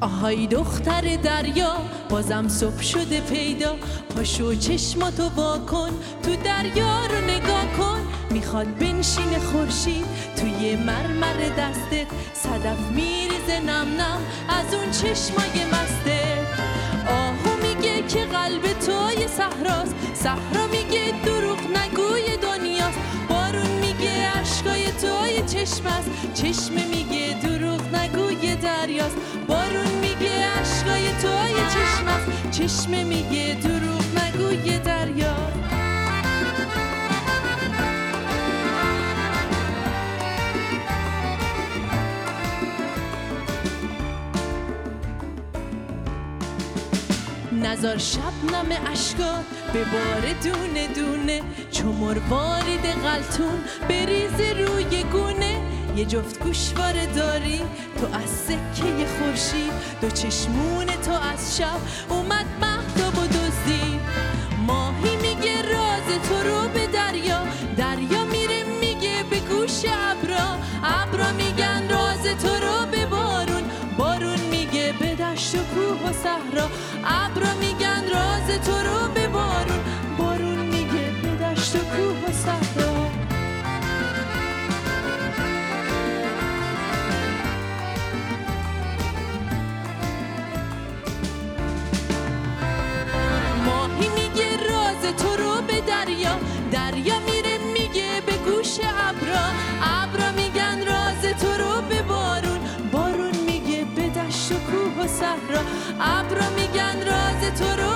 آهای دختر دریا بازم صبح شده پیدا، پاشو چشماتو وا کن تو دریا رو نگاه کن. میخواد بنشین خورشید توی مرمر دستت، صدف میریزه نم نم از اون چشمای مسته. آهو میگه که قلب تو یه صحراست، صحرا میگه دروغ نگوی دنیاست. بارون میگه عشقای تو یه چشم است، چشم میگه دروغ نگوی دریاست. بارون میگه عشقای تو یه چشم است، چشم میگه دروغ نگوی دریاست. نزار شبنم عشقات به باره دونه دونه، چمر وارد غلطون بریزه روی گونه. یه جفت گوشواره داری تو از سکه خورشید، دو چشمون تو از شب اومد مهتاب و دزدی. ماهی میگه راز تو رو به دریا، دریا میره میگه به گوش ابرا، ابرا میگن راز تو رو به بارون، بارون میگه به دشت و کوه و صحرا، ابرا میگن راز تو رو به بارون، بارون میگه به دشت و کوه و صحرا. ماهی میگه راز تو رو به دریا، دریا میره میگه به گوش ابرا، ابرا میگن راز تو رو به بارون، بارون میگه به دشت و کوه و صحرا، ابرا میگن راز تو رو